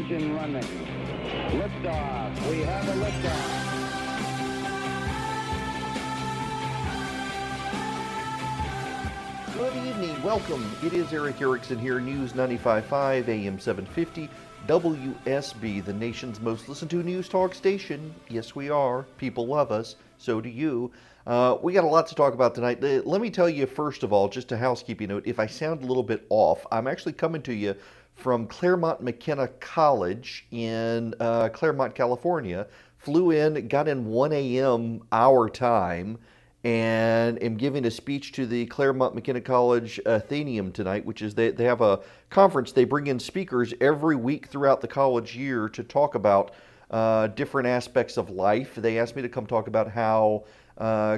engine running. Liftoff. We have a liftoff. Good evening. Welcome. It is Eric Erickson here, News 95.5, AM 750, WSB, the nation's most listened to news talk station. Yes, we are. People love us. So do you. We got a lot to talk about tonight. Let me tell you, first of all, just a housekeeping note, if I sound a little bit off, I'm actually coming to you from Claremont McKenna College in Claremont, California. Flew in, got in 1 a.m. our time, and am giving a speech to the Claremont McKenna College Athenaeum tonight, which is they have a conference. They bring in speakers every week throughout the college year to talk about different aspects of life. They asked me to come talk about how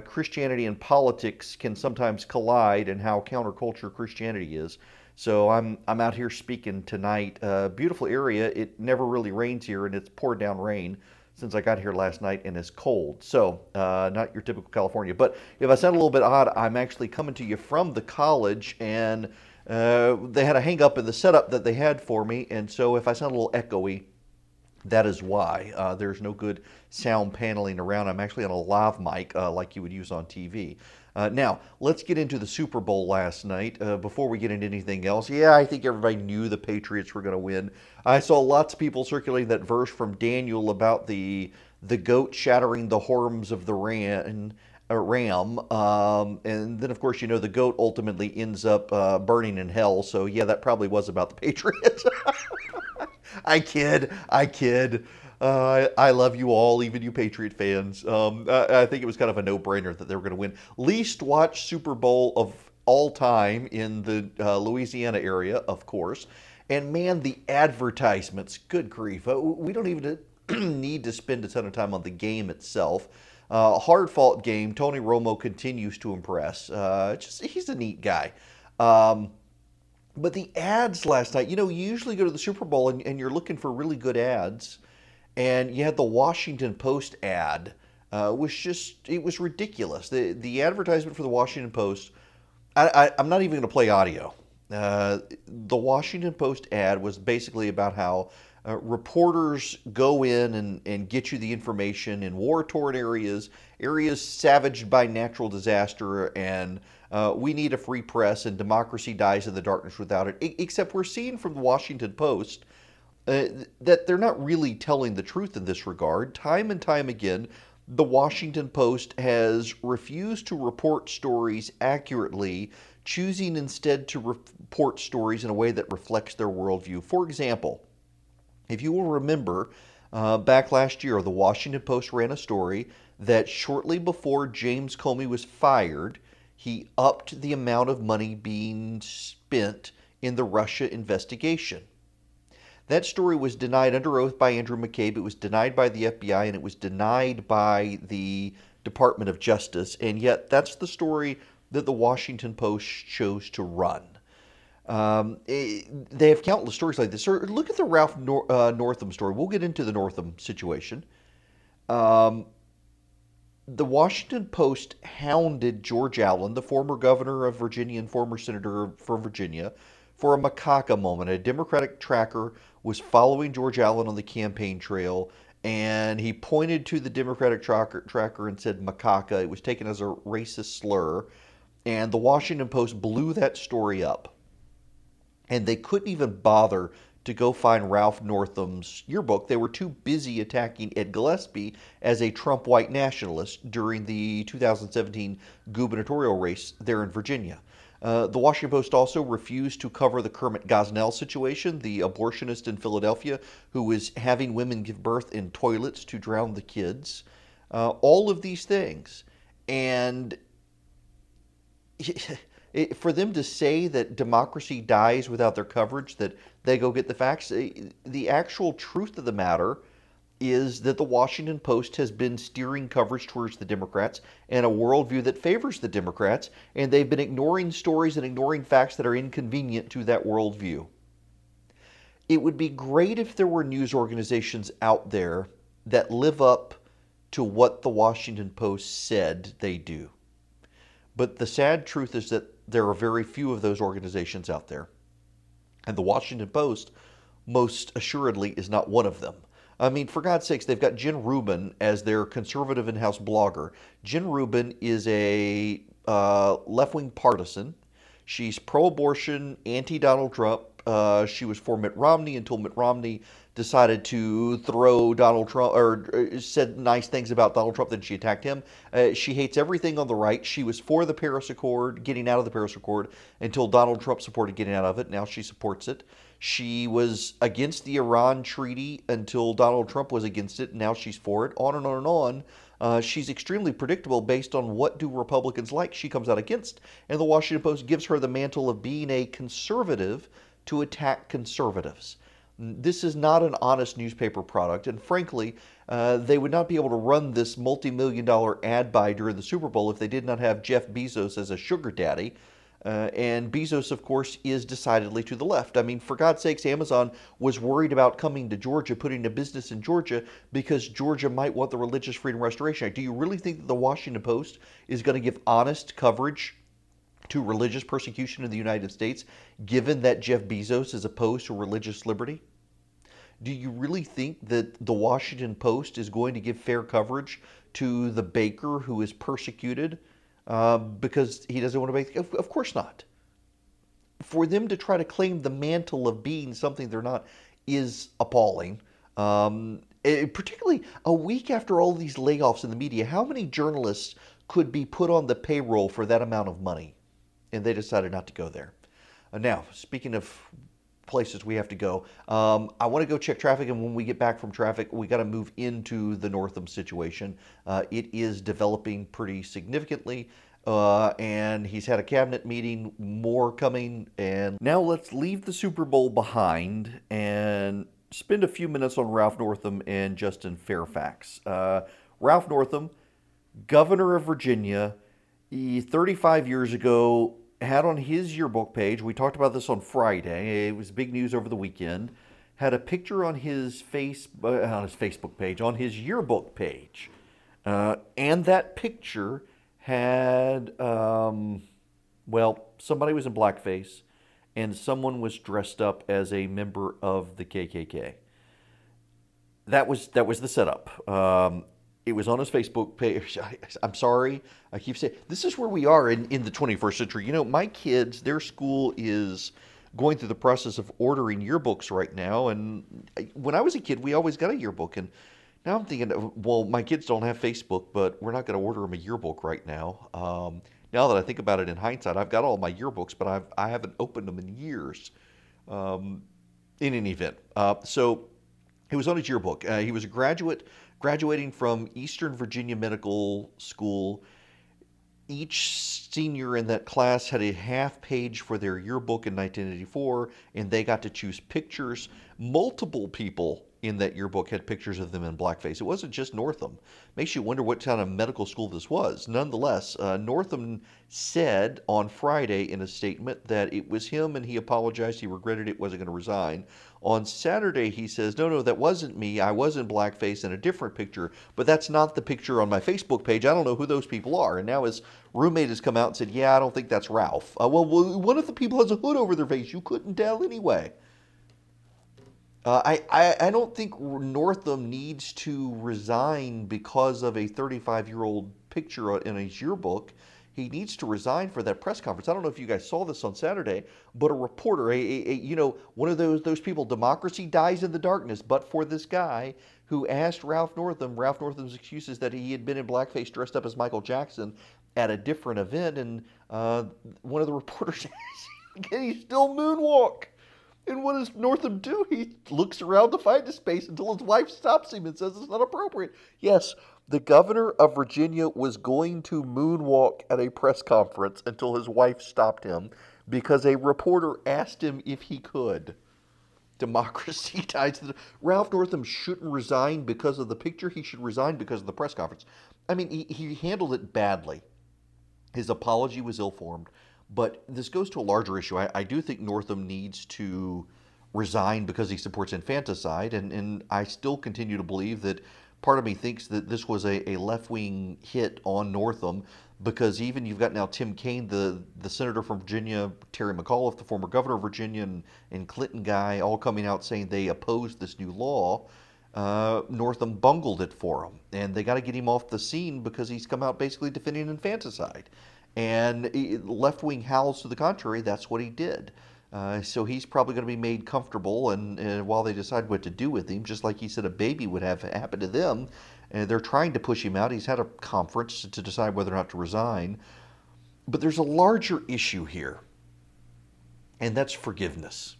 Christianity and politics can sometimes collide and how counterculture Christianity is. So I'm out here speaking tonight. Beautiful area. It never really rains here, and it's poured down rain since I got here last night, and it's cold. So not your typical California. But if I sound a little bit odd, I'm actually coming to you from the college, and they had a hang up in the setup that they had for me. And so if I sound a little echoey, that is why. There's no good sound paneling around. I'm actually on a live mic like you would use on TV. Now, let's get into the Super Bowl last night. Before we get into anything else, I think everybody knew the Patriots were going to win. I saw lots of people circulating that verse from Daniel about the goat shattering the horns of the ram. And then, of course, you know, the goat ultimately ends up burning in hell. So, yeah, that probably was about the Patriots. I kid. I love you all, even you Patriot fans. I think it was kind of a no-brainer that they were going to win. Least watched Super Bowl of all time in the Louisiana area, of course. And man, the advertisements, good grief. We don't even need to spend a ton of time on the game itself. Hard-fought game. Tony Romo continues to impress. He's a neat guy. But the ads last night, you know, you usually go to the Super Bowl and you're looking for really good ads. And you had the Washington Post ad, it was ridiculous. The advertisement for the Washington Post, I'm not even going to play audio. The Washington Post ad was basically about how reporters go in and get you the information in war-torn areas savaged by natural disaster, and we need a free press, and democracy dies in the darkness without it. Except we're seeing from the Washington Post that they're not really telling the truth in this regard. Time and time again, the Washington Post has refused to report stories accurately, choosing instead to report stories in a way that reflects their worldview. For example, if you will remember, back last year, the Washington Post ran a story that shortly before James Comey was fired, he upped the amount of money being spent in the Russia investigation. That story was denied under oath by Andrew McCabe, it was denied by the FBI, and it was denied by the Department of Justice, and yet that's the story that the Washington Post chose to run. They have countless stories like this. Look at the Ralph Northam story. We'll get into the Northam situation. The Washington Post hounded George Allen, the former governor of Virginia and former senator from Virginia, for a macaca moment. A Democratic tracker was following George Allen on the campaign trail, and he pointed to the Democratic tracker and said macaca. It was taken as a racist slur, and the Washington Post blew that story up. And they couldn't even bother to go find Ralph Northam's yearbook. They were too busy attacking Ed Gillespie as a Trump white nationalist during the 2017 gubernatorial race there in Virginia. The Washington Post also refused to cover the Kermit Gosnell situation, the abortionist in Philadelphia who was having women give birth in toilets to drown the kids. All of these things. And for them to say that democracy dies without their coverage, that they go get the facts, the actual truth of the matter is that the Washington Post has been steering coverage towards the Democrats and a worldview that favors the Democrats, and they've been ignoring stories and ignoring facts that are inconvenient to that worldview. It would be great if there were news organizations out there that live up to what the Washington Post said they do. But the sad truth is that there are very few of those organizations out there. And the Washington Post most assuredly is not one of them. I mean, for God's sakes, they've got Jen Rubin as their conservative in-house blogger. Jen Rubin is a left-wing partisan. She's pro-abortion, anti-Donald Trump. She was for Mitt Romney until Mitt Romney decided to throw Donald Trump, or said nice things about Donald Trump, then she attacked him. She hates everything on the right. She was for the Paris Accord, getting out of the Paris Accord, until Donald Trump supported getting out of it. Now she supports it. She was against the Iran Treaty until Donald Trump was against it. Now she's for it. On and on and on. She's extremely predictable based on what do Republicans like she comes out against. And the Washington Post gives her the mantle of being a conservative to attack conservatives. This is not an honest newspaper product, and frankly, they would not be able to run this multi-million-dollar ad buy during the Super Bowl if they did not have Jeff Bezos as a sugar daddy, and Bezos, of course, is decidedly to the left. I mean, for God's sakes, Amazon was worried about coming to Georgia, putting a business in Georgia, because Georgia might want the Religious Freedom Restoration Act. Do you really think that the Washington Post is going to give honest coverage to religious persecution in the United States, given that Jeff Bezos is opposed to religious liberty? Do you really think that the Washington Post is going to give fair coverage to the baker who is persecuted because he doesn't want to bake? Of course not. For them to try to claim the mantle of being something they're not is appalling. Particularly a week after all these layoffs in the media, how many journalists could be put on the payroll for that amount of money? And they decided not to go there. Now, speaking of places we have to go, I want to go check traffic, and when we get back from traffic, we got to move into the Northam situation. It is developing pretty significantly, and he's had a cabinet meeting, more coming, and now let's leave the Super Bowl behind and spend a few minutes on Ralph Northam and Justin Fairfax. Ralph Northam, governor of Virginia, 35 years ago, had on his yearbook page, we talked about this on Friday, it was big news over the weekend, had a picture on his Facebook page, on his yearbook page. And that picture had, somebody was in blackface and someone was dressed up as a member of the KKK. That was the setup. It was on his Facebook page. I'm sorry, I keep saying, this is where we are in the 21st century. You know, my kids, their school is going through the process of ordering yearbooks right now. And when I was a kid, we always got a yearbook. And now I'm thinking, well, my kids don't have Facebook, but we're not going to order them a yearbook right now. Now that I think about it in hindsight, I've got all my yearbooks, but I haven't opened them in years. In any event. So he was on his yearbook. He was a graduating from Eastern Virginia Medical School. Each senior in that class had a half page for their yearbook in 1984, and they got to choose pictures. Multiple people in that yearbook had pictures of them in blackface. It wasn't just Northam. Makes you wonder what kind of medical school this was. Nonetheless, Northam said on Friday in a statement that it was him and he apologized, he regretted it, wasn't going to resign. On Saturday, he says, no, that wasn't me. I was in blackface in a different picture, but that's not the picture on my Facebook page. I don't know who those people are. And now his roommate has come out and said, yeah, I don't think that's Ralph. Well, one of the people has a hood over their face. You couldn't tell anyway. I don't think Northam needs to resign because of a 35-year-old picture in his yearbook. He needs to resign for that press conference. I don't know if you guys saw this on Saturday, but a reporter, one of those people, democracy dies in the darkness, but for this guy who asked Ralph Northam's excuses that he had been in blackface dressed up as Michael Jackson at a different event, and one of the reporters says, can he still moonwalk? And what does Northam do? He looks around to find a space until his wife stops him and says it's not appropriate. Yes, the governor of Virginia was going to moonwalk at a press conference until his wife stopped him because a reporter asked him if he could. Democracy dies. Ralph Northam shouldn't resign because of the picture. He should resign because of the press conference. I mean, he handled it badly. His apology was ill-formed. But this goes to a larger issue. I do think Northam needs to resign because he supports infanticide, and I still continue to believe that part of me thinks that this was a left-wing hit on Northam, because even you've got now Tim Kaine, the senator from Virginia, Terry McAuliffe, the former governor of Virginia, and Clinton guy, all coming out saying they opposed this new law. Northam bungled it for him, and they got to get him off the scene because he's come out basically defending infanticide. And left-wing howls to the contrary, that's what he did. So he's probably going to be made comfortable, and while they decide what to do with him, just like he said a baby would have happened to them, and they're trying to push him out. He's had a conference to decide whether or not to resign. But there's a larger issue here, and that's forgiveness.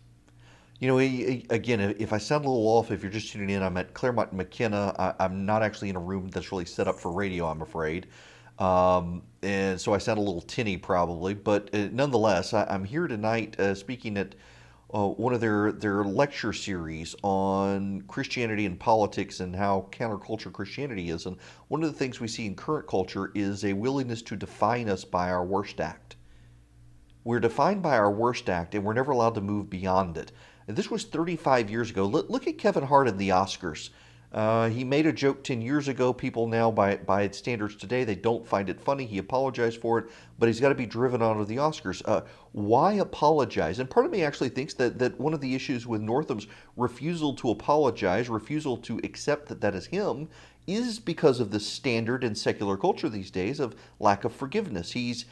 You know, again, if I sound a little off, if you're just tuning in, I'm at Claremont McKenna. I'm not actually in a room that's really set up for radio, I'm afraid. And so I sound a little tinny probably, but nonetheless, I'm here tonight speaking at one of their lecture series on Christianity and politics and how counterculture Christianity is. And one of the things we see in current culture is a willingness to define us by our worst act. We're defined by our worst act, and we're never allowed to move beyond it. And this was 35 years ago. Look at Kevin Hart in the Oscars. He made a joke 10 years ago. People now, by standards today, they don't find it funny. He apologized for it, but he's got to be driven out of the Oscars. Why apologize? And part of me actually thinks that one of the issues with Northam's refusal to apologize, refusal to accept that is him, is because of the standard in secular culture these days of lack of forgiveness. He's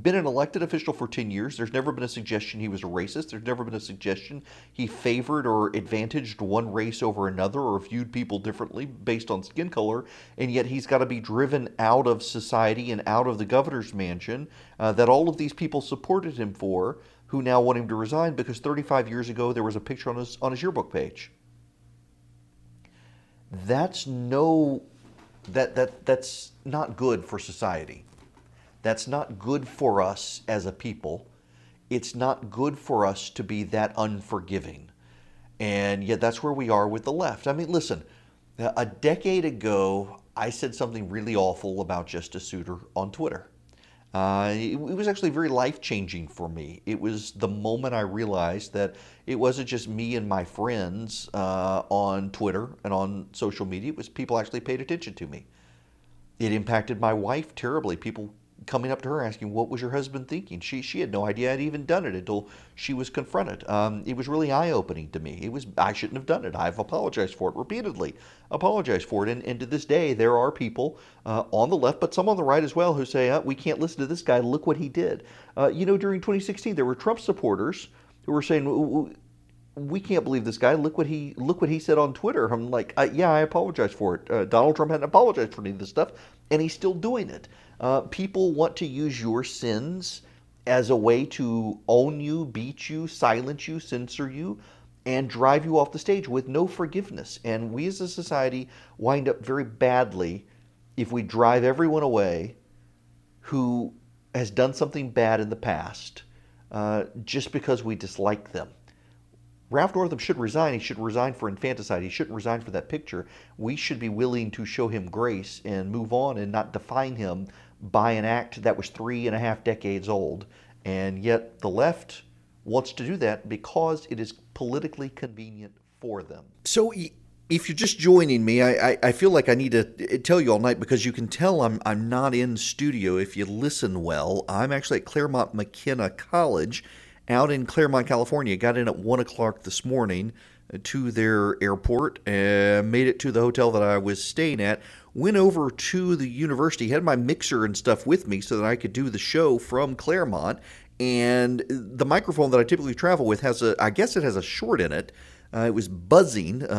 been an elected official for 10 years. There's never been a suggestion he was a racist. There's never been a suggestion he favored or advantaged one race over another or viewed people differently based on skin color, and yet he's got to be driven out of society and out of the governor's mansion that all of these people supported him for, who now want him to resign because 35 years ago there was a picture on his yearbook page. That's not good for society. That's not good for us as a people. It's not good for us to be that unforgiving. And yet that's where we are with the left. I mean, listen, a decade ago, I said something really awful about Justice Souter on Twitter. It was actually very life-changing for me. It was the moment I realized that it wasn't just me and my friends on Twitter and on social media. It was people actually paid attention to me. It impacted my wife terribly. People coming up to her asking, what was your husband thinking? She had no idea I'd even done it until she was confronted. It was really eye-opening to me. I shouldn't have done it. I've apologized for it repeatedly. Apologized for it. And to this day, there are people on the left, but some on the right as well, who say, we can't listen to this guy. Look what he did. During 2016, there were Trump supporters who were saying, we can't believe this guy. Look what he said on Twitter. I'm like, I apologize for it. Donald Trump hadn't apologized for any of this stuff, and he's still doing it. People want to use your sins as a way to own you, beat you, silence you, censor you, and drive you off the stage with no forgiveness. And we as a society wind up very badly if we drive everyone away who has done something bad in the past just because we dislike them. Ralph Northam should resign. He should resign for infanticide. He shouldn't resign for that picture. We should be willing to show him grace and move on and not define him by an act that was 3.5 decades old. And yet the left wants to do that because it is politically convenient for them. So if you're just joining me, I feel like I need to tell you all night because you can tell I'm not in studio if you listen well. I'm actually at Claremont McKenna College out in Claremont, California. Got in at 1 o'clock this morning to their airport, and made it to the hotel that I was staying at, went over to the university, had my mixer and stuff with me so that I could do the show from Claremont, and the microphone that I typically travel with has a short in it. It was buzzing. It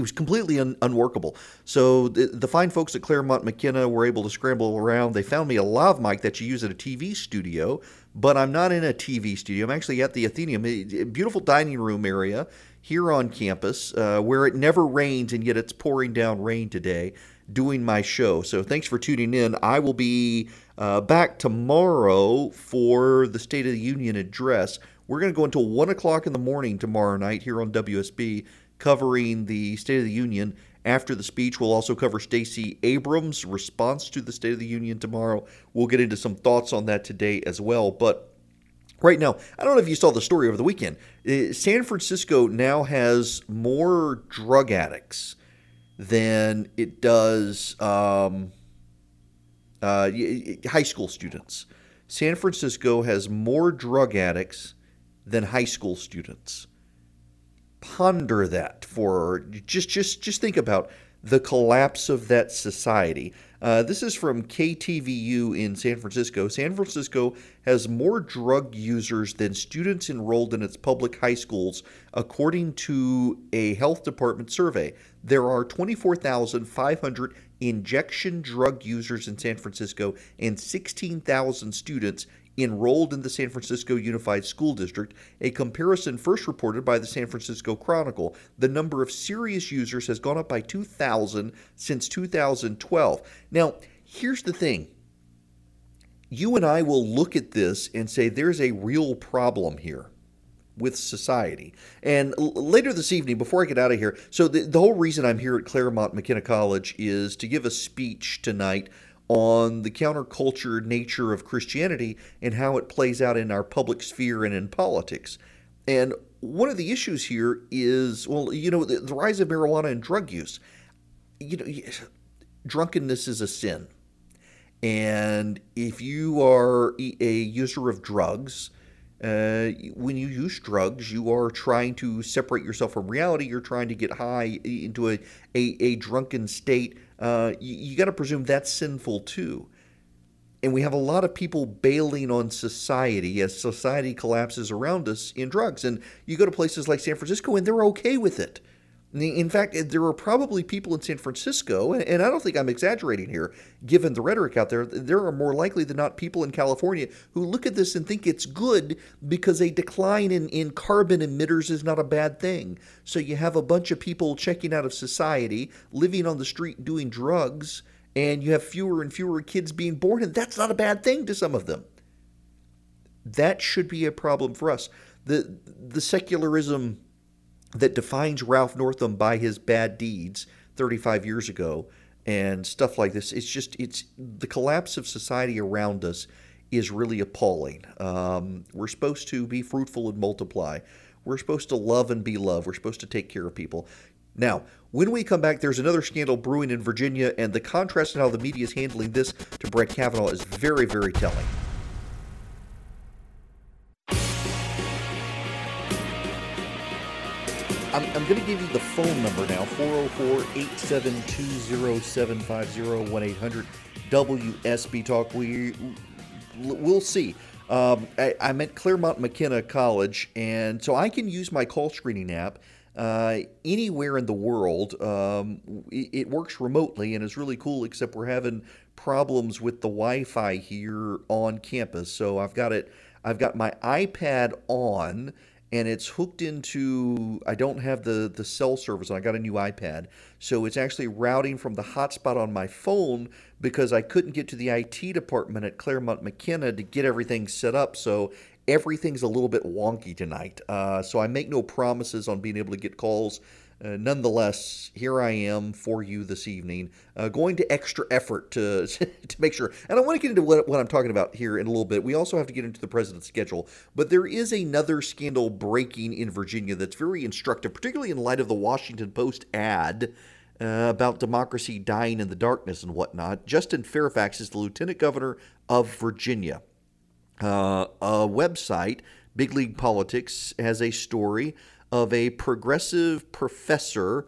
was completely unworkable. So the fine folks at Claremont McKenna were able to scramble around. They found me a lav mic that you use at a TV studio, but I'm not in a TV studio. I'm actually at the Athenaeum, a beautiful dining room area here on campus where it never rains, and yet it's pouring down rain today, doing my show. So thanks for tuning in. I will be back tomorrow for the State of the Union address. We're going to go until 1 o'clock in the morning tomorrow night here on WSB, covering the State of the Union. After the speech, we'll also cover Stacey Abrams' response to the State of the Union tomorrow. We'll get into some thoughts on that today as well. But right now, I don't know if you saw the story over the weekend. San Francisco now has more drug addicts than it does high school students. San Francisco has more drug addicts than high school students. Ponder that for just think about the collapse of that society. This is from KTVU in San Francisco. San Francisco has more drug users than students enrolled in its public high schools, according to a health department survey. There are 24,500 injection drug users in San Francisco and 16,000 students enrolled in the San Francisco Unified School District, a comparison first reported by the San Francisco Chronicle. The number of serious users has gone up by 2,000 since 2012. Now, here's the thing. You and I will look at this and say there's a real problem here with society. And later this evening, before I get out of here, so the whole reason I'm here at Claremont McKenna College is to give a speech tonight on the counterculture nature of Christianity and how it plays out in our public sphere and in politics. And one of the issues here is, well, you know, the rise of marijuana and drug use. You know, drunkenness is a sin. And if you are a user of drugs, when you use drugs, you are trying to separate yourself from reality. You're trying to get high into a drunken state. You got to presume that's sinful too. And we have a lot of people bailing on society as society collapses around us in drugs. And you go to places like San Francisco and they're okay with it. In fact, there are probably people in San Francisco, and I don't think I'm exaggerating here, given the rhetoric out there, there are more likely than not people in California who look at this and think it's good because a decline in carbon emitters is not a bad thing. So you have a bunch of people checking out of society, living on the street, doing drugs, and you have fewer and fewer kids being born, and that's not a bad thing to some of them. That should be a problem for us. The secularism that defines Ralph Northam by his bad deeds 35 years ago and stuff like this. It's the collapse of society around us is really appalling. We're supposed to be fruitful and multiply. We're supposed to love and be loved. We're supposed to take care of people. Now, when we come back, there's another scandal brewing in Virginia, and the contrast in how the media is handling this to Brett Kavanaugh is very, very telling. I'm going to give you the phone number now, 404-872-0750, 1-800-WSB Talk. We'll see. I'm at Claremont McKenna College, and so I can use my call screening app anywhere in the world. It works remotely and is really cool, except we're having problems with the Wi-Fi here on campus. So I've got my iPad on, and it's hooked into, I don't have the cell service, and I got a new iPad. So it's actually routing from the hotspot on my phone because I couldn't get to the IT department at Claremont McKenna to get everything set up. So everything's a little bit wonky tonight. So I make no promises on being able to get calls. Nonetheless, here I am for you this evening, going to extra effort to make sure. And I want to get into what I'm talking about here in a little bit. We also have to get into the president's schedule. But there is another scandal breaking in Virginia that's very instructive, particularly in light of the Washington Post ad about democracy dying in the darkness and whatnot. Justin Fairfax is the lieutenant governor of Virginia. A website, Big League Politics, has a story of a progressive professor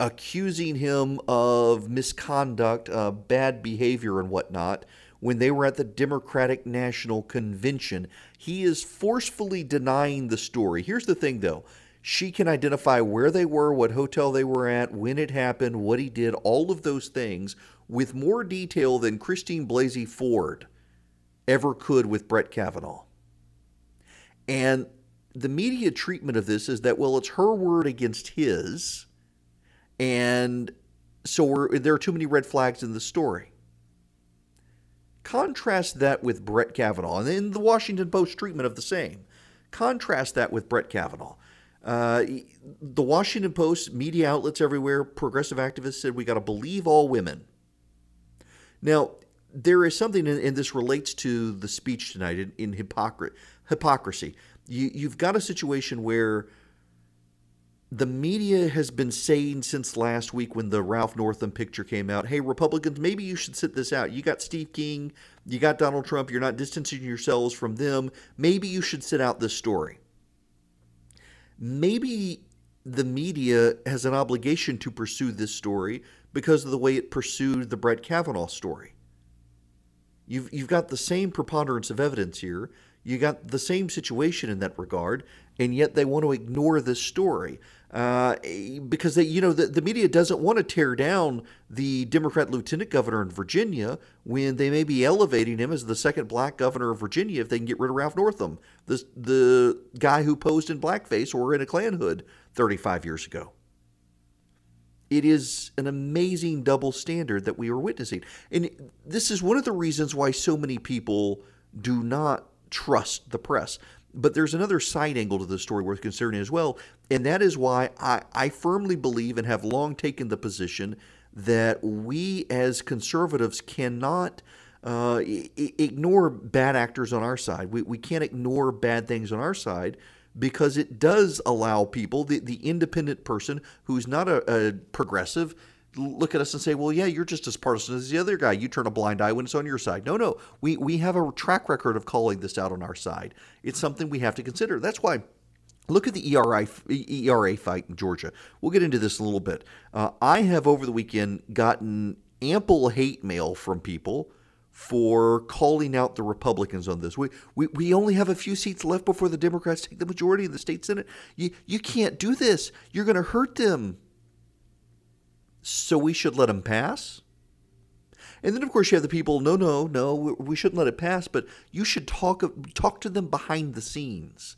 accusing him of misconduct, bad behavior and whatnot when they were at the Democratic National Convention. He is forcefully denying the story. Here's the thing, though. She can identify where they were, what hotel they were at, when it happened, what he did, all of those things with more detail than Christine Blasey Ford ever could with Brett Kavanaugh. And the media treatment of this is that, well, it's her word against his, and so there are too many red flags in the story. Contrast that with Brett Kavanaugh, and then the Washington Post treatment of the same. Contrast that with Brett Kavanaugh. The Washington Post, media outlets everywhere, progressive activists said we got to believe all women. Now, there is something, and this relates to the speech tonight, in hypocrisy. You've got a situation where the media has been saying since last week when the Ralph Northam picture came out, hey, Republicans, maybe you should sit this out. You got Steve King, you got Donald Trump, you're not distancing yourselves from them. Maybe you should sit out this story. Maybe the media has an obligation to pursue this story because of the way it pursued the Brett Kavanaugh story. You've got the same preponderance of evidence here. You got the same situation in that regard, and yet they want to ignore this story because they, the media doesn't want to tear down the Democrat lieutenant governor in Virginia when they may be elevating him as the second black governor of Virginia if they can get rid of Ralph Northam, the guy who posed in blackface or in a Klan hood 35 years ago. It is an amazing double standard that we are witnessing. And this is one of the reasons why so many people do not trust the press. But there's another side angle to this story worth considering as well, and that is why I firmly believe and have long taken the position that we as conservatives cannot ignore bad actors on our side. We can't ignore bad things on our side because it does allow people, the independent person who's not a progressive, look at us and say, well, yeah, you're just as partisan as the other guy. You turn a blind eye when it's on your side. No. We have a track record of calling this out on our side. It's something we have to consider. That's why look at the ERA fight in Georgia. We'll get into this in a little bit. I have over the weekend gotten ample hate mail from people for calling out the Republicans on this. We only have a few seats left before the Democrats take the majority in the state Senate. You can't do this. You're going to hurt them. So we should let them pass? And then, of course, you have the people, no, we shouldn't let it pass, but you should talk to them behind the scenes.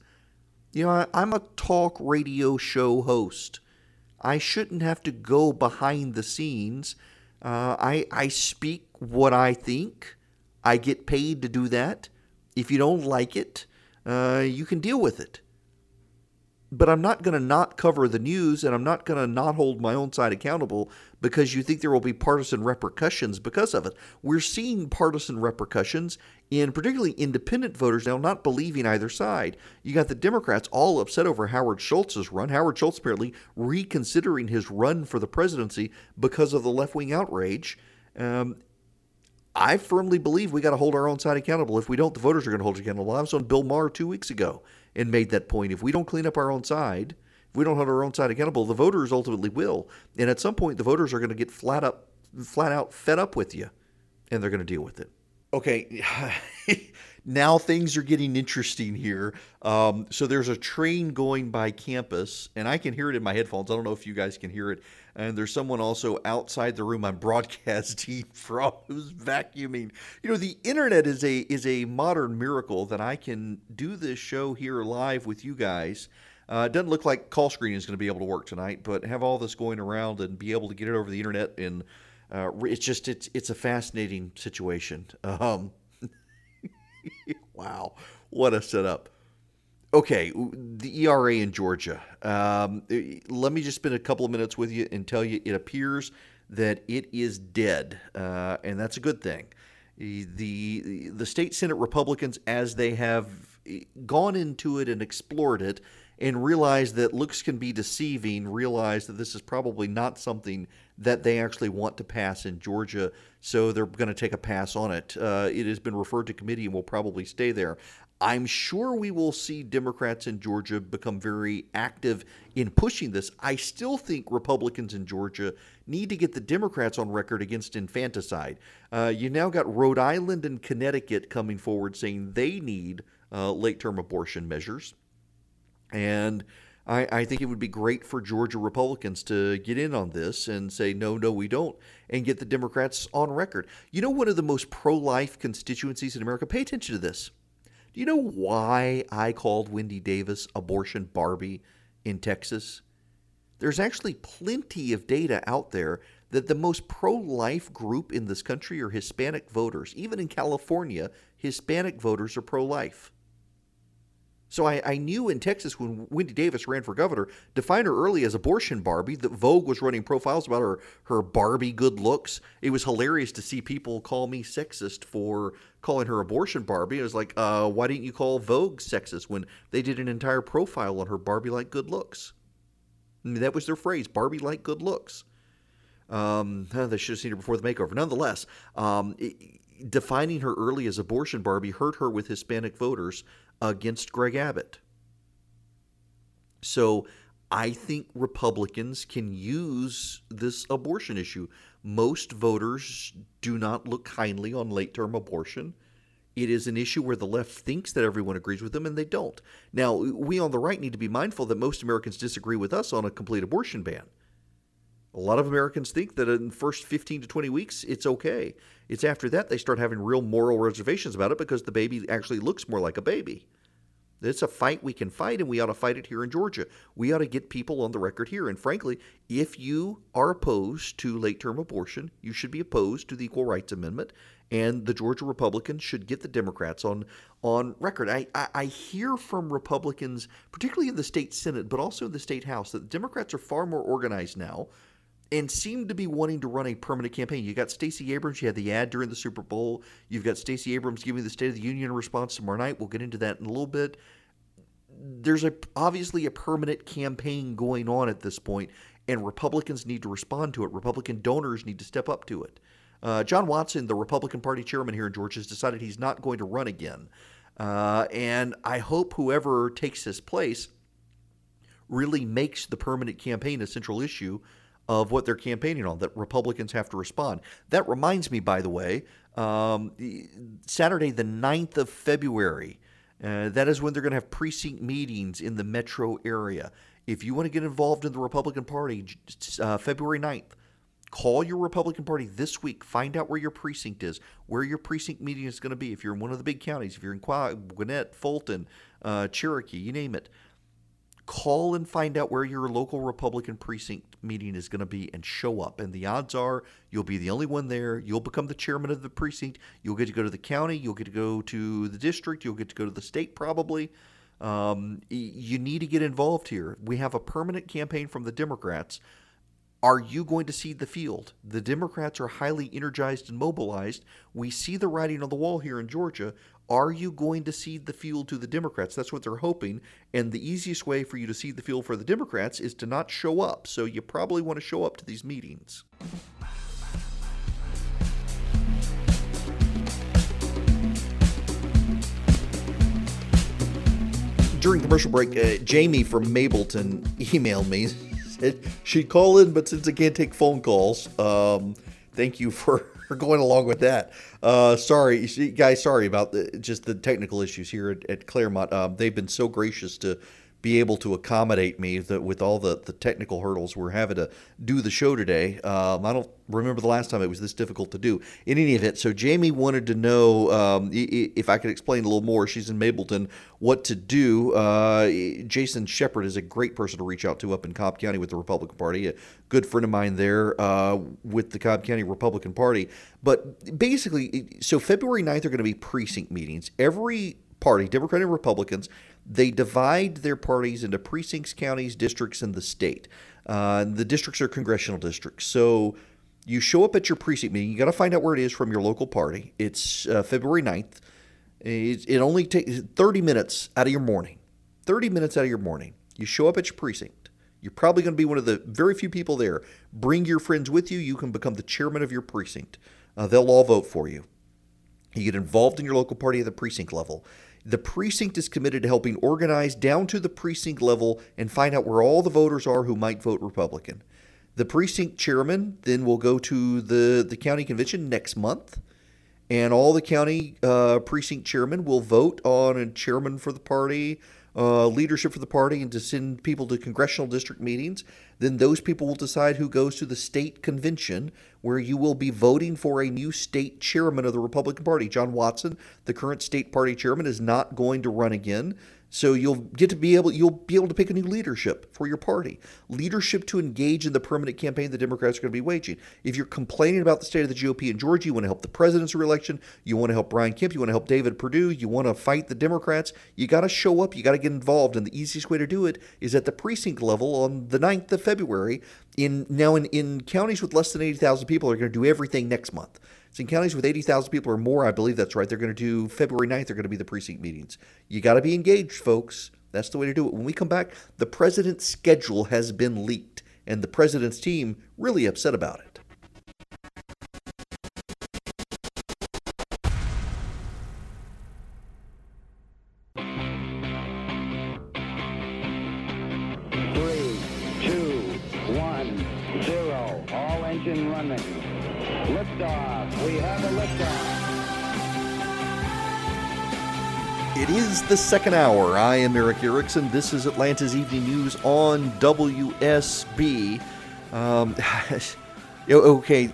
I'm a talk radio show host. I shouldn't have to go behind the scenes. I speak what I think. I get paid to do that. If you don't like it, you can deal with it. But I'm not going to not cover the news, and I'm not going to not hold my own side accountable because you think there will be partisan repercussions because of it. We're seeing partisan repercussions in particularly independent voters now not believing either side. You got the Democrats all upset over Howard Schultz's run. Howard Schultz apparently reconsidering his run for the presidency because of the left-wing outrage. I firmly believe we got to hold our own side accountable. If we don't, the voters are going to hold us accountable. I was on Bill Maher 2 weeks ago and made that point. If we don't clean up our own side, if we don't hold our own side accountable, the voters ultimately will. And at some point, the voters are going to get flat out fed up with you, and they're going to deal with it. Okay, now things are getting interesting here. So there's a train going by campus, and I can hear it in my headphones. I don't know if you guys can hear it. And there's someone also outside the room I'm broadcasting from who's vacuuming. The internet is a modern miracle that I can do this show here live with you guys. It doesn't look like call screening is going to be able to work tonight, but have all this going around and be able to get it over the internet. And it's a fascinating situation. Wow, what a setup. Okay, the ERA in Georgia. Let me just spend a couple of minutes with you and tell you it appears that it is dead, and that's a good thing. The state Senate Republicans, as they have gone into it and explored it and realized that looks can be deceiving, realized that this is probably not something that they actually want to pass in Georgia, so they're going to take a pass on it. It has been referred to committee and will probably stay there. I'm sure we will see Democrats in Georgia become very active in pushing this. I still think Republicans in Georgia need to get the Democrats on record against infanticide. You now got Rhode Island and Connecticut coming forward saying they need late-term abortion measures. And I think it would be great for Georgia Republicans to get in on this and say, no, we don't, and get the Democrats on record. One of the most pro-life constituencies in America, pay attention to this. You know why I called Wendy Davis abortion Barbie in Texas? There's actually plenty of data out there that the most pro-life group in this country are Hispanic voters. Even in California, Hispanic voters are pro-life. So I knew in Texas when Wendy Davis ran for governor, defined her early as abortion Barbie, that Vogue was running profiles about her Barbie good looks. It was hilarious to see people call me sexist for calling her abortion Barbie. It was like, why didn't you call Vogue sexist when they did an entire profile on her Barbie-like good looks? I mean, that was their phrase, Barbie liked good looks. They should have seen her before the makeover. Nonetheless, defining her early as abortion Barbie hurt her with Hispanic voters against Greg Abbott. So I think Republicans can use this abortion issue. Most voters do not look kindly on late-term abortion. It is an issue where the left thinks that everyone agrees with them, and they don't. Now, we on the right need to be mindful that most Americans disagree with us on a complete abortion ban. A lot of Americans think that in the first 15 to 20 weeks, it's okay. It's after that they start having real moral reservations about it because the baby actually looks more like a baby. It's a fight we can fight, and we ought to fight it here in Georgia. We ought to get people on the record here. And frankly, if you are opposed to late-term abortion, you should be opposed to the Equal Rights Amendment, and the Georgia Republicans should get the Democrats on record. I hear from Republicans, particularly in the state Senate, but also in the state House, that the Democrats are far more organized now and seem to be wanting to run a permanent campaign. You got Stacey Abrams. You had the ad during the Super Bowl. You've got Stacey Abrams giving the State of the Union response tomorrow night. We'll get into that in a little bit. There's obviously a permanent campaign going on at this point, and Republicans need to respond to it. Republican donors need to step up to it. John Watson, the Republican Party chairman here in Georgia, has decided he's not going to run again. And I hope whoever takes his place really makes the permanent campaign a central issue of what they're campaigning on, that Republicans have to respond. That reminds me, by the way, Saturday the 9th of February, that is when they're going to have precinct meetings in the metro area. If you want to get involved in the Republican Party, February 9th, call your Republican Party this week. Find out where your precinct is, where your precinct meeting is going to be. If you're in one of the big counties, if you're in Gwinnett, Fulton, Cherokee, you name it. Call and find out where your local Republican precinct meeting is going to be and show up. And the odds are you'll be the only one there. You'll become the chairman of the precinct. You'll get to go to the county. You'll get to go to the district. You'll get to go to the state probably. You need to get involved here. We have a permanent campaign from the Democrats. Are you going to cede the field? The Democrats are highly energized and mobilized. We see the writing on the wall here in Georgia. Are you going to cede the field to the Democrats? That's what they're hoping. And the easiest way for you to cede the field for the Democrats is to not show up. So you probably want to show up to these meetings. During commercial break, Jamie from Mableton emailed me. She'd call in, but since I can't take phone calls, thank you for going along with that. Sorry about the technical issues here at Claremont. They've been so gracious to be able to accommodate me with all the technical hurdles we're having to do the show today. I don't remember the last time it was this difficult to do. In any event, so Jamie wanted to know if I could explain a little more. She's in Mableton, what to do. Jason Shepard is a great person to reach out to up in Cobb County with the Republican Party, a good friend of mine there with the Cobb County Republican Party. But basically, so February 9th are going to be precinct meetings. Every party, Democrat and Republicans, they divide their parties into precincts, counties, districts, and the state. The districts are congressional districts. So you show up at your precinct meeting. You got to find out where it is from your local party. It's February 9th. It only takes 30 minutes out of your morning. You show up at your precinct. You're probably going to be one of the very few people there. Bring your friends with you. You can become the chairman of your precinct. They'll all vote for you. You get involved in your local party at the precinct level. The precinct is committed to helping organize down to the precinct level and find out where all the voters are who might vote Republican. The precinct chairman then will go to the county convention next month, and all the county precinct chairmen will vote on a chairman for the party, leadership for the party, and to send people to congressional district meetings. Then those people will decide who goes to the state convention, where you will be voting for a new state chairman of the Republican Party. John Watson, the current state party chairman, is not going to run again, so you'll be able to pick a new leadership for your party. Leadership to engage in the permanent campaign the Democrats are going to be waging. If you're complaining about the state of the GOP in Georgia, you want to help the president's reelection, you want to help Brian Kemp, you want to help David Perdue, you want to fight the Democrats, you got to show up, you got to get involved, and the easiest way to do it is at the precinct level on the 9th of February. In counties with less than 80,000 people are going to do everything next month. So in counties with 80,000 people or more, I believe that's right, they're going to do February 9th, they're going to be the precinct meetings. You got to be engaged, folks. That's the way to do it. When we come back, the president's schedule has been leaked, and the president's team really upset about it. The second hour. I am Eric Erickson. This is Atlanta's Evening News on WSB. Okay,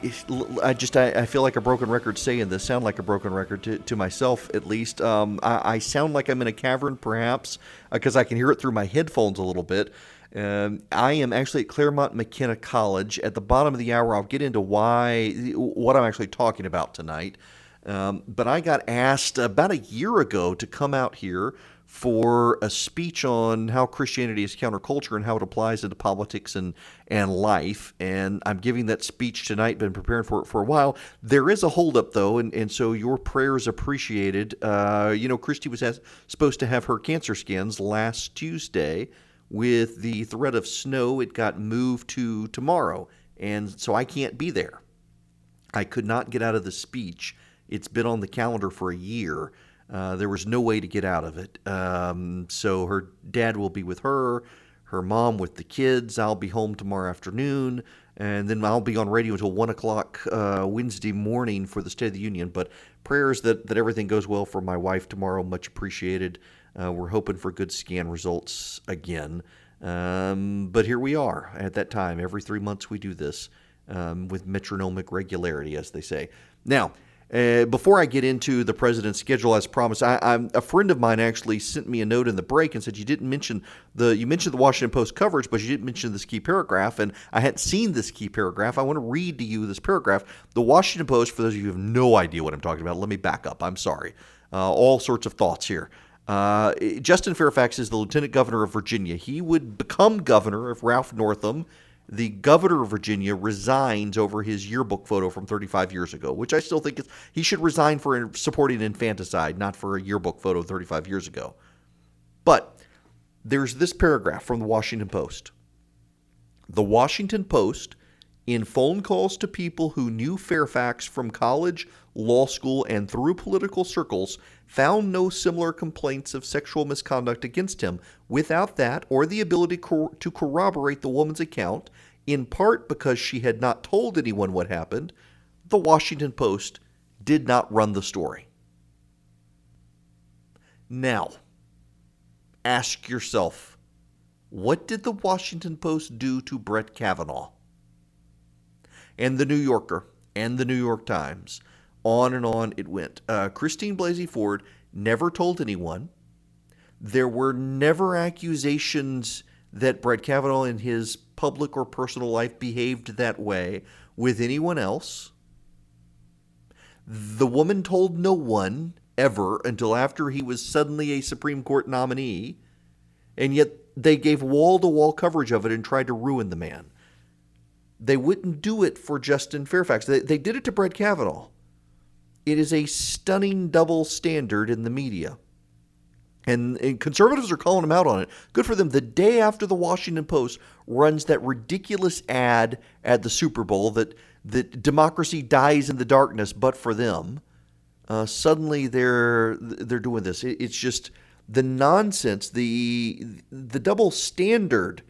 I feel like a broken record saying this. Sound like a broken record to myself, at least. I sound like I'm in a cavern, perhaps, because I can hear it through my headphones a little bit. I am actually at Claremont McKenna College. At the bottom of the hour, I'll get into what I'm actually talking about tonight. But I got asked about a year ago to come out here for a speech on how Christianity is counterculture and how it applies into politics and life. And I'm giving that speech tonight, been preparing for it for a while. There is a holdup, though, and so your prayer is appreciated. Christy was supposed to have her cancer scans last Tuesday. With the threat of snow, it got moved to tomorrow, and so I can't be there. I could not get out of the speech. It's been on the calendar for a year. There was no way to get out of it. So her dad will be with her, her mom with the kids. I'll be home tomorrow afternoon, and then I'll be on radio until 1 o'clock Wednesday morning for the State of the Union. But prayers that everything goes well for my wife tomorrow, much appreciated. We're hoping for good scan results again. But here we are at that time. Every 3 months we do this with metronomic regularity, as they say. Now, before I get into the president's schedule, as promised, a friend of mine actually sent me a note in the break and said, you mentioned the Washington Post coverage, but you didn't mention this key paragraph, and I hadn't seen this key paragraph. I want to read to you this paragraph. The Washington Post, for those of you who have no idea what I'm talking about, let me back up. I'm sorry. All sorts of thoughts here. Justin Fairfax is the lieutenant governor of Virginia. He would become governor if Ralph Northam, the governor of Virginia, resigns over his yearbook photo from 35 years ago, which I still think he should resign for supporting infanticide, not for a yearbook photo 35 years ago. But there's this paragraph from the Washington Post. The Washington Post, in phone calls to people who knew Fairfax from college, law school, and through political circles, found no similar complaints of sexual misconduct against him. Without that, or the ability to corroborate the woman's account, in part because she had not told anyone what happened, the Washington Post did not run the story. Now, ask yourself, what did the Washington Post do to Brett Kavanaugh? And the New Yorker, and the New York Times. On and on it went. Christine Blasey Ford never told anyone. There were never accusations that Brett Kavanaugh in his public or personal life behaved that way with anyone else. The woman told no one ever until after he was suddenly a Supreme Court nominee, and yet they gave wall-to-wall coverage of it and tried to ruin the man. They wouldn't do it for Justin Fairfax. They did it to Brett Kavanaugh. It is a stunning double standard in the media. And conservatives are calling them out on it. Good for them. The day after the Washington Post runs that ridiculous ad at the Super Bowl that democracy dies in the darkness but for them, suddenly they're doing this. It's just the nonsense, the double standard.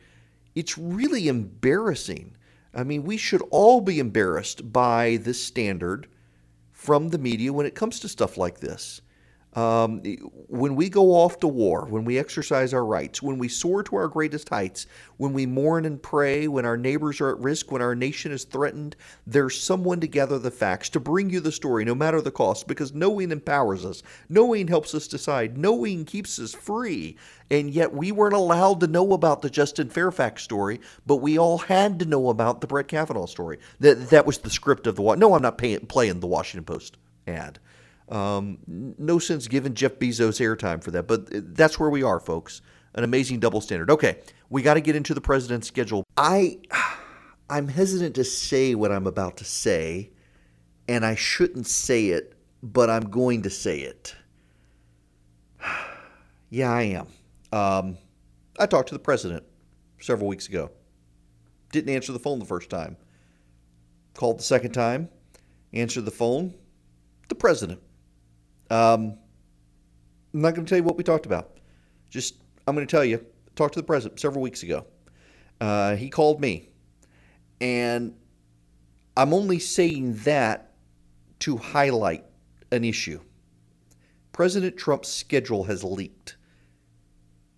It's really embarrassing. I mean, we should all be embarrassed by this standard from the media when it comes to stuff like this. When we go off to war, when we exercise our rights, when we soar to our greatest heights, when we mourn and pray, when our neighbors are at risk, when our nation is threatened, there's someone to gather the facts, to bring you the story, no matter the cost, because knowing empowers us. Knowing helps us decide. Knowing keeps us free. And yet we weren't allowed to know about the Justin Fairfax story, but we all had to know about the Brett Kavanaugh story. That was the script of I'm not playing the Washington Post ad. No sense giving Jeff Bezos airtime for that, but that's where we are, folks. An amazing double standard. Okay, we got to get into the president's schedule. I'm hesitant to say what I'm about to say, and I shouldn't say it, but I'm going to say it. Yeah, I am. I talked to the president several weeks ago. Didn't answer the phone the first time. Called the second time. Answered the phone. The president. I'm not going to tell you what we talked about. Just, I'm going to tell you, talked to the president several weeks ago. He called me. And I'm only saying that to highlight an issue. President Trump's schedule has leaked.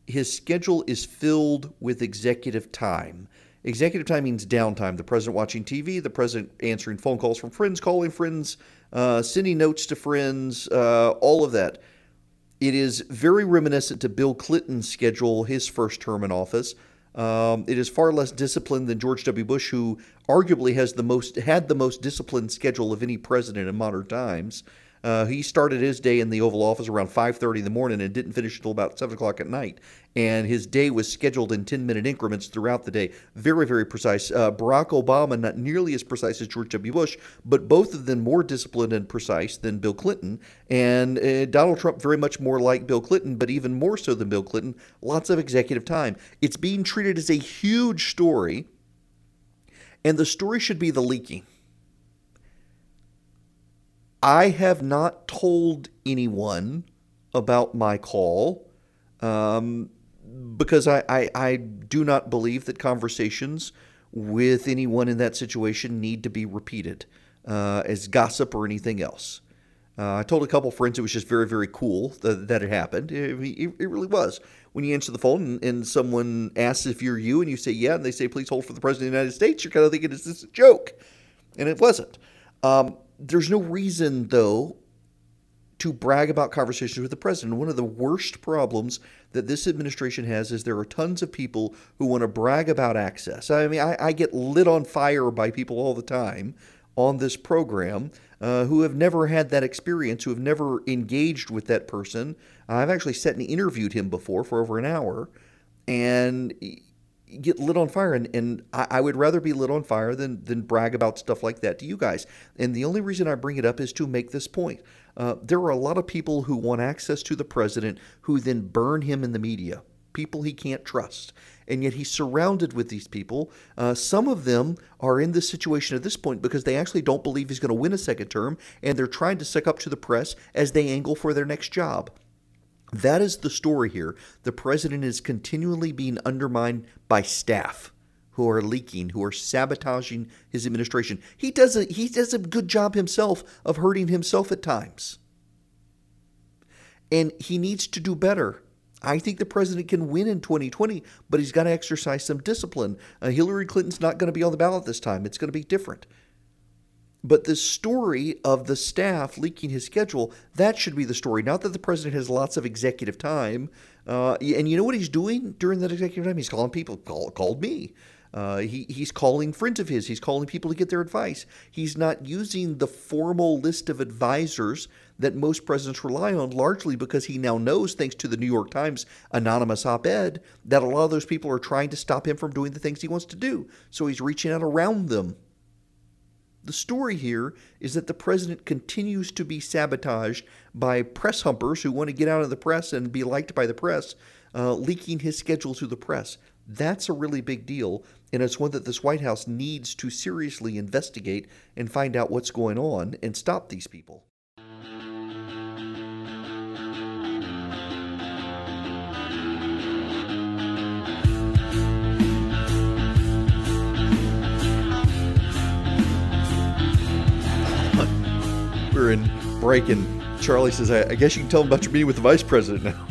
His schedule is filled with executive time. Executive time means downtime. The president watching TV, the president answering phone calls from friends, calling friends, sending notes to friends, all of that. It is very reminiscent to Bill Clinton's schedule, his first term in office. It is far less disciplined than George W. Bush, who arguably had the most disciplined schedule of any president in modern times. He started his day in the Oval Office around 5:30 in the morning and didn't finish until about 7 o'clock at night. And his day was scheduled in 10-minute increments throughout the day. Very, very precise. Barack Obama, not nearly as precise as George W. Bush, but both of them more disciplined and precise than Bill Clinton. And Donald Trump very much more like Bill Clinton, but even more so than Bill Clinton. Lots of executive time. It's being treated as a huge story, and the story should be the leaking. I have not told anyone about my call because I do not believe that conversations with anyone in that situation need to be repeated as gossip or anything else. I told a couple friends it was just very, very cool that it happened. It really was. When you answer the phone and someone asks if you're you and you say yeah, and they say please hold for the President of the United States, you're kind of thinking, is this a joke? And it wasn't. There's no reason, though, to brag about conversations with the president. One of the worst problems that this administration has is there are tons of people who want to brag about access. I mean, I get lit on fire by people all the time on this program who have never had that experience, who have never engaged with that person. I've actually sat and interviewed him before for over an hour and get lit on fire, and I would rather be lit on fire than brag about stuff like that to you guys. And the only reason I bring it up is to make this point. There are a lot of people who want access to the president who then burn him in the media, people he can't trust. And yet he's surrounded with these people. Some of them are in this situation at this point because they actually don't believe he's going to win a second term, and they're trying to suck up to the press as they angle for their next job. That is the story here. The president is continually being undermined by staff who are leaking, who are sabotaging his administration. He does a good job himself of hurting himself at times. And he needs to do better. I think the president can win in 2020, but he's got to exercise some discipline. Hillary Clinton's not going to be on the ballot this time. It's going to be different. But the story of the staff leaking his schedule, that should be the story. Not that the president has lots of executive time. And you know what he's doing during that executive time? He's calling people. Called me. He's calling friends of his. He's calling people to get their advice. He's not using the formal list of advisors that most presidents rely on, largely because he now knows, thanks to the New York Times anonymous op-ed, that a lot of those people are trying to stop him from doing the things he wants to do. So he's reaching out around them. The story here is that the president continues to be sabotaged by press humpers who want to get out of the press and be liked by the press, leaking his schedule to the press. That's a really big deal, and it's one that this White House needs to seriously investigate and find out what's going on and stop these people. In break, and Charlie says, I guess you can tell him about your meeting with the vice president now.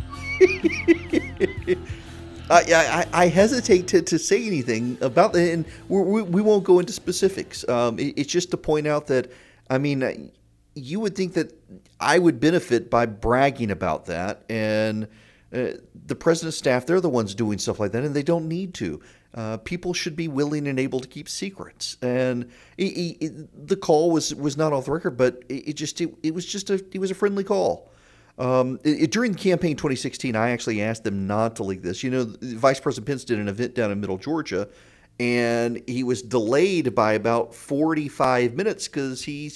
I hesitate to say anything about that, and we won't go into specifics. It's just to point out that, I mean, you would think that I would benefit by bragging about that, and the president's staff, they're the ones doing stuff like that, and they don't need to. People should be willing and able to keep secrets. And the call was not off the record, but it was a friendly call. During campaign 2016, I actually asked them not to leak this. You know, Vice President Pence did an event down in Middle Georgia, and he was delayed by about 45 minutes because he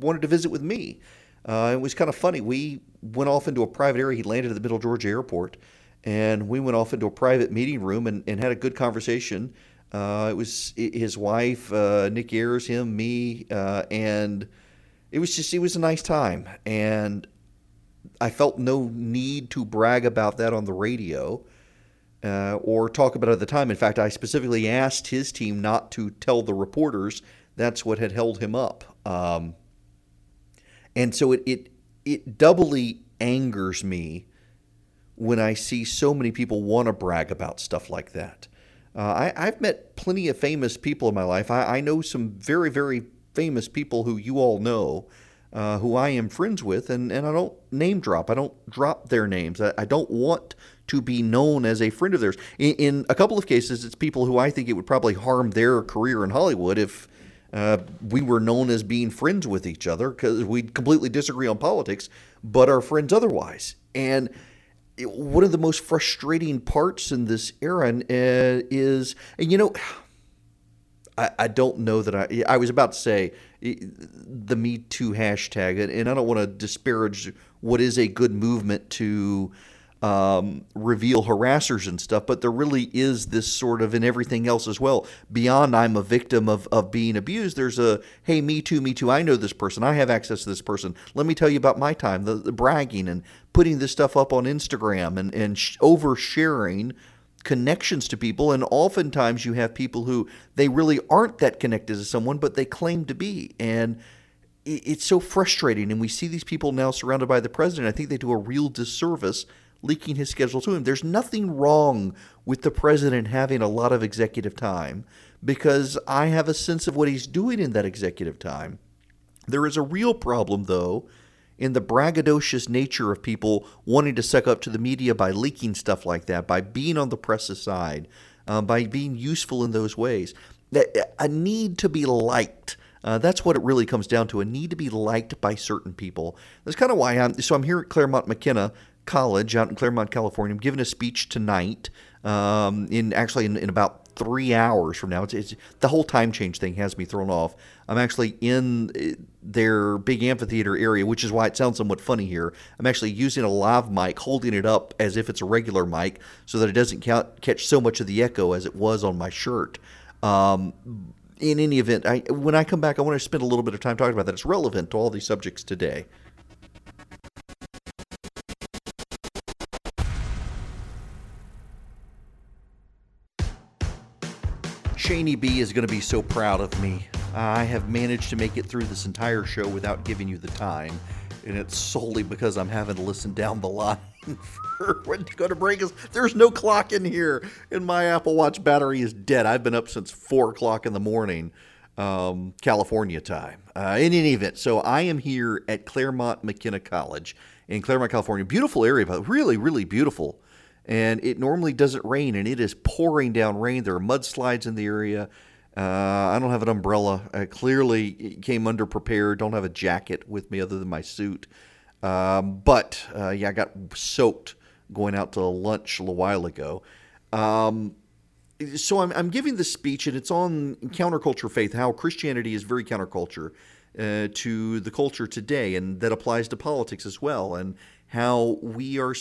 wanted to visit with me. It was kind of funny. We went off into a private area. He landed at the Middle Georgia airport. And we went off into a private meeting room and had a good conversation. It was his wife, Nick Ayers, him, me, and it was a nice time. And I felt no need to brag about that on the radio or talk about it at the time. In fact, I specifically asked his team not to tell the reporters that's what had held him up. And so it doubly angers me when I see so many people want to brag about stuff like that. I've met plenty of famous people in my life. I know some very, very famous people who you all know, who I am friends with, and I don't name drop. I don't drop their names. I don't want to be known as a friend of theirs. In a couple of cases, it's people who I think it would probably harm their career in Hollywood if we were known as being friends with each other, because we completely disagree on politics, but are friends otherwise. And one of the most frustrating parts in this era is, and you know, I don't know that I was about to say the Me Too hashtag, and I don't want to disparage what is a good movement to reveal harassers and stuff, but there really is this sort of in everything else as well. Beyond I'm a victim of being abused, there's a, hey, me too, I know this person, I have access to this person, let me tell you about my time, the bragging and putting this stuff up on Instagram and oversharing connections to people. And oftentimes you have people who, they really aren't that connected to someone, but they claim to be. And it's so frustrating. And we see these people now surrounded by the president. I think they do a real disservice leaking his schedule to him. There's nothing wrong with the president having a lot of executive time, because I have a sense of what he's doing in that executive time. There is a real problem, though, in the braggadocious nature of people wanting to suck up to the media by leaking stuff like that, by being on the press's side, by being useful in those ways. A need to be liked. That's what it really comes down to, a need to be liked by certain people. That's kind of why I'm here at Claremont McKenna College out in Claremont, California. I'm giving a speech tonight, in about 3 hours from now. It's the whole time change thing has me thrown off. I'm actually in their big amphitheater area, which is why it sounds somewhat funny here. I'm actually using a lav mic, holding it up as if it's a regular mic so that it doesn't catch so much of the echo as it was on my shirt. In any event, when I come back, I want to spend a little bit of time talking about that. It's relevant to all these subjects today. Cheney B is going to be so proud of me. I have managed to make it through this entire show without giving you the time, and it's solely because I'm having to listen down the line for when to go to break. There's no clock in here, and my Apple Watch battery is dead. I've been up since 4 o'clock in the morning, California time. In any event, so I am here at Claremont McKenna College in Claremont, California. Beautiful area, but really, really beautiful. And it normally doesn't rain, and it is pouring down rain. There are mudslides in the area. I don't have an umbrella. I clearly came underprepared. Don't have a jacket with me other than my suit. I got soaked going out to lunch a little while ago. So I'm giving this speech, and it's on counterculture faith, how Christianity is very counterculture to the culture today, and that applies to politics as well. And how we're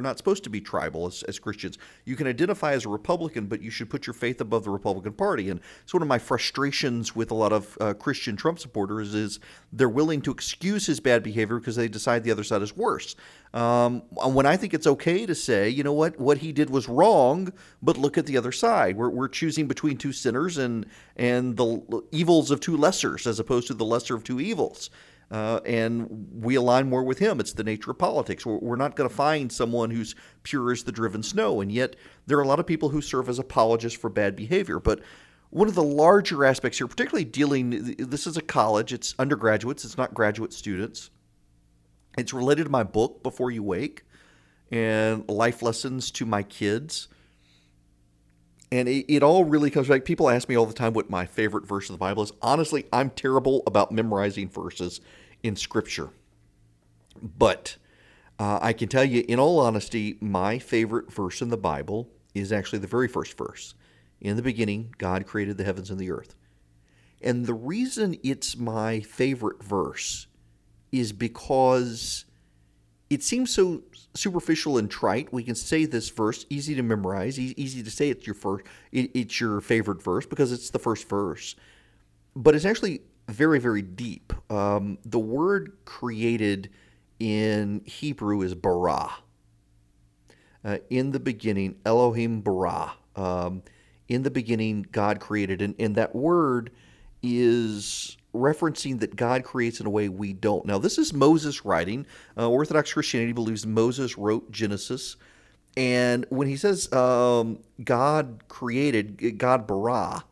not supposed to be tribal as Christians. You can identify as a Republican, but you should put your faith above the Republican Party. And it's one of my frustrations with a lot of Christian Trump supporters is they're willing to excuse his bad behavior because they decide the other side is worse. When I think it's okay to say, you know what he did was wrong, but look at the other side. We're choosing between two sinners and the evils of two lessers as opposed to the lesser of two evils. And we align more with him. It's the nature of politics. We're not going to find someone who's pure as the driven snow, and yet there are a lot of people who serve as apologists for bad behavior. But one of the larger aspects here, particularly this is a college, it's undergraduates, it's not graduate students. It's related to my book, Before You Wake, and life lessons to my kids. And it all really comes back. People ask me all the time what my favorite verse of the Bible is. Honestly, I'm terrible about memorizing verses in Scripture. But I can tell you, in all honesty, my favorite verse in the Bible is actually the very first verse. In the beginning, God created the heavens and the earth. And the reason it's my favorite verse is because It seems so superficial and trite. We can say this verse, easy to memorize, easy to say it's your first, it's your favorite verse because it's the first verse. But it's actually very, very deep. The word created in Hebrew is bara. In the beginning, Elohim bara. In the beginning, God created. And that word is referencing that God creates in a way we don't. Now, this is Moses writing. Orthodox Christianity believes Moses wrote Genesis. And when he says God created, God bara,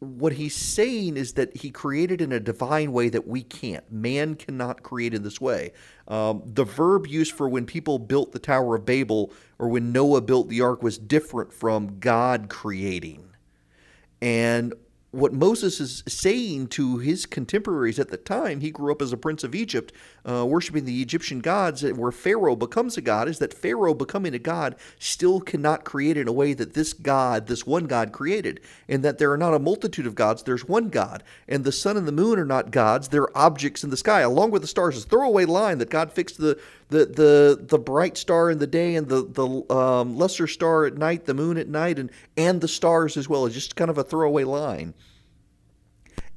what he's saying is that he created in a divine way that we can't. Man cannot create in this way. The verb used for when people built the Tower of Babel or when Noah built the ark was different from God creating. And what Moses is saying to his contemporaries at the time, he grew up as a prince of Egypt, worshiping the Egyptian gods, where Pharaoh becomes a god, is that Pharaoh becoming a god still cannot create in a way that this God, this one God created, and that there are not a multitude of gods, there's one God, and the sun and the moon are not gods, they're objects in the sky, along with the stars. It's a throwaway line that God fixed the bright star in the day and the lesser star at night, the moon at night, and the stars as well. It's just kind of a throwaway line.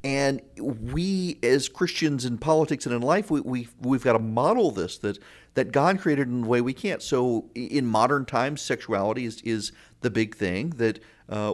And we as Christians in politics and in life, we've got to model this, that God created in a way we can't. So in modern times, sexuality is the big thing, that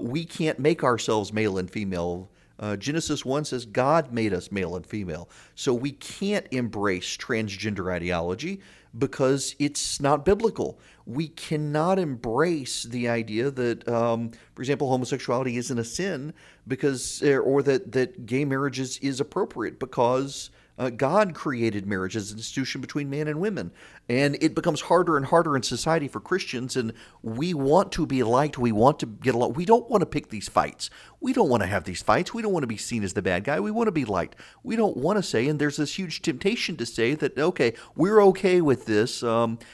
we can't make ourselves male and female. Genesis 1 says God made us male and female. So we can't embrace transgender ideology because it's not biblical. We cannot embrace the idea that, for example, homosexuality isn't a sin because, or that gay marriage is appropriate because God created marriage as an institution between man and women. And it becomes harder and harder in society for Christians, and we want to be liked, we want to get along. We don't want to pick these fights. We don't want to have these fights. We don't want to be seen as the bad guy. We want to be liked. We don't want to say, and there's this huge temptation to say that, okay, we're okay with this.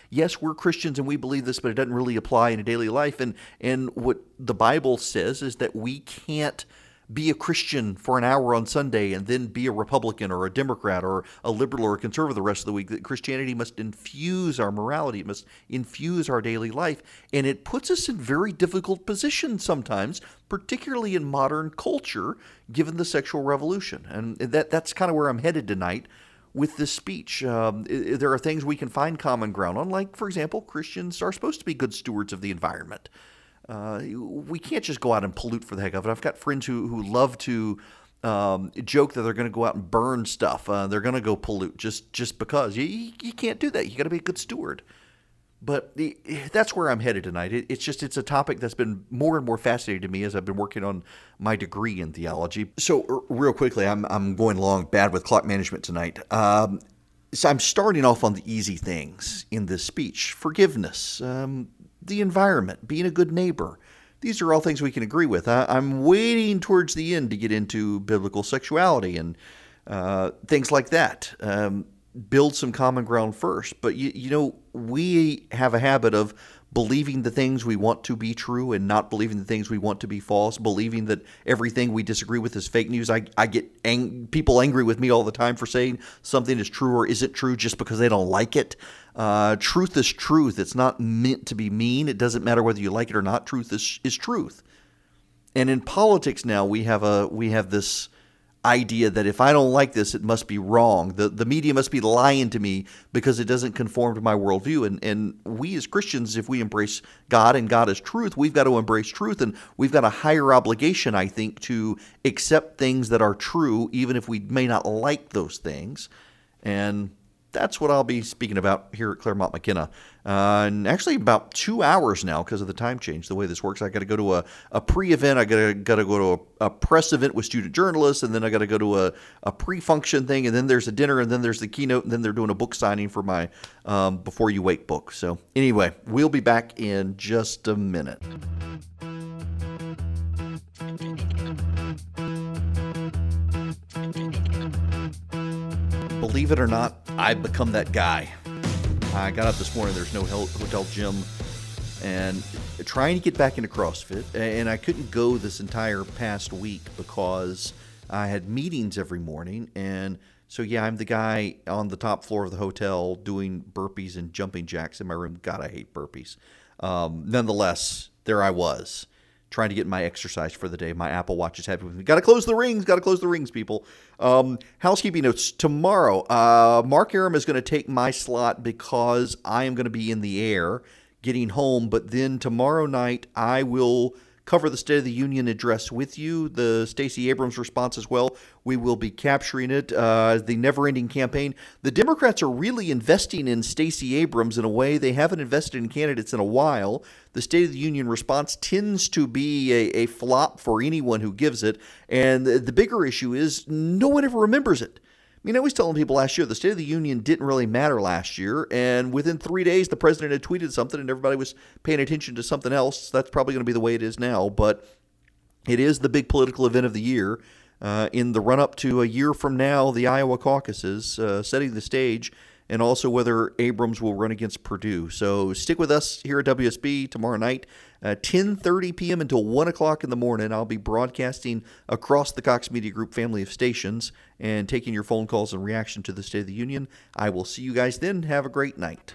Yes, we're Christians and we believe this, but it doesn't really apply in a daily life. And what the Bible says is that we can't be a Christian for an hour on Sunday and then be a Republican or a Democrat or a liberal or a conservative the rest of the week. That Christianity must infuse our morality. It must infuse our daily life. And it puts us in very difficult positions sometimes, particularly in modern culture, given the sexual revolution. And that's kind of where I'm headed tonight with this speech. There are things we can find common ground on. Like, for example, Christians are supposed to be good stewards of the environment. We can't just go out and pollute for the heck of it. I've got friends who love to joke that they're going to go out and burn stuff. They're going to go pollute just because. You can't do that. You got to be a good steward. But that's where I'm headed tonight. It's a topic that's been more and more fascinating to me as I've been working on my degree in theology. So real quickly, I'm going along bad with clock management tonight. So I'm starting off on the easy things in this speech. Forgiveness. The environment, being a good neighbor. These are all things we can agree with. I'm waiting towards the end to get into biblical sexuality and things like that. Build some common ground first. But, you know, we have a habit of believing the things we want to be true and not believing the things we want to be false, believing that everything we disagree with is fake news. I get people angry with me all the time for saying something is true or isn't true just because they don't like it. Truth is truth. It's not meant to be mean. It doesn't matter whether you like it or not. Truth is truth. And in politics now, we have this idea that if I don't like this, it must be wrong. The media must be lying to me because it doesn't conform to my worldview. And we as Christians, if we embrace God and God is truth, we've got to embrace truth. And we've got a higher obligation, I think, to accept things that are true, even if we may not like those things. And that's what I'll be speaking about here at Claremont McKenna. And actually about 2 hours now because of the time change, the way this works. I got to go to a pre-event. I got to go to a press event with student journalists, and then I got to go to a pre-function thing, and then there's a dinner, and then there's the keynote, and then they're doing a book signing for my Before You Wake book. So anyway, we'll be back in just a minute. Believe it or not, I've become that guy. I got up this morning, there's no hotel gym, and trying to get back into CrossFit, and I couldn't go this entire past week because I had meetings every morning, and So yeah, I'm the guy on the top floor of the hotel doing burpees and jumping jacks in my room. God, I hate burpees. Nonetheless, there I was trying to get my exercise for the day. My Apple Watch is happy with me. Got to close the rings. Got to close the rings, people. Housekeeping notes. Tomorrow, Mark Arum is going to take my slot because I am going to be in the air getting home. But then tomorrow night, I will cover the State of the Union address with you, the Stacey Abrams response as well. We will be capturing it, the never-ending campaign. The Democrats are really investing in Stacey Abrams in a way they haven't invested in candidates in a while. The State of the Union response tends to be a flop for anyone who gives it, and the bigger issue is no one ever remembers it. I mean, I was telling people last year, the State of the Union didn't really matter last year, and within 3 days, the president had tweeted something, and everybody was paying attention to something else. That's probably going to be the way it is now, but it is the big political event of the year. In the run-up to a year from now, the Iowa caucuses, setting the stage, and also whether Abrams will run against Purdue. So stick with us here at WSB tomorrow night, 10:30 p.m. until 1 o'clock in the morning. I'll be broadcasting across the Cox Media Group family of stations and taking your phone calls in reaction to the State of the Union. I will see you guys then. Have a great night.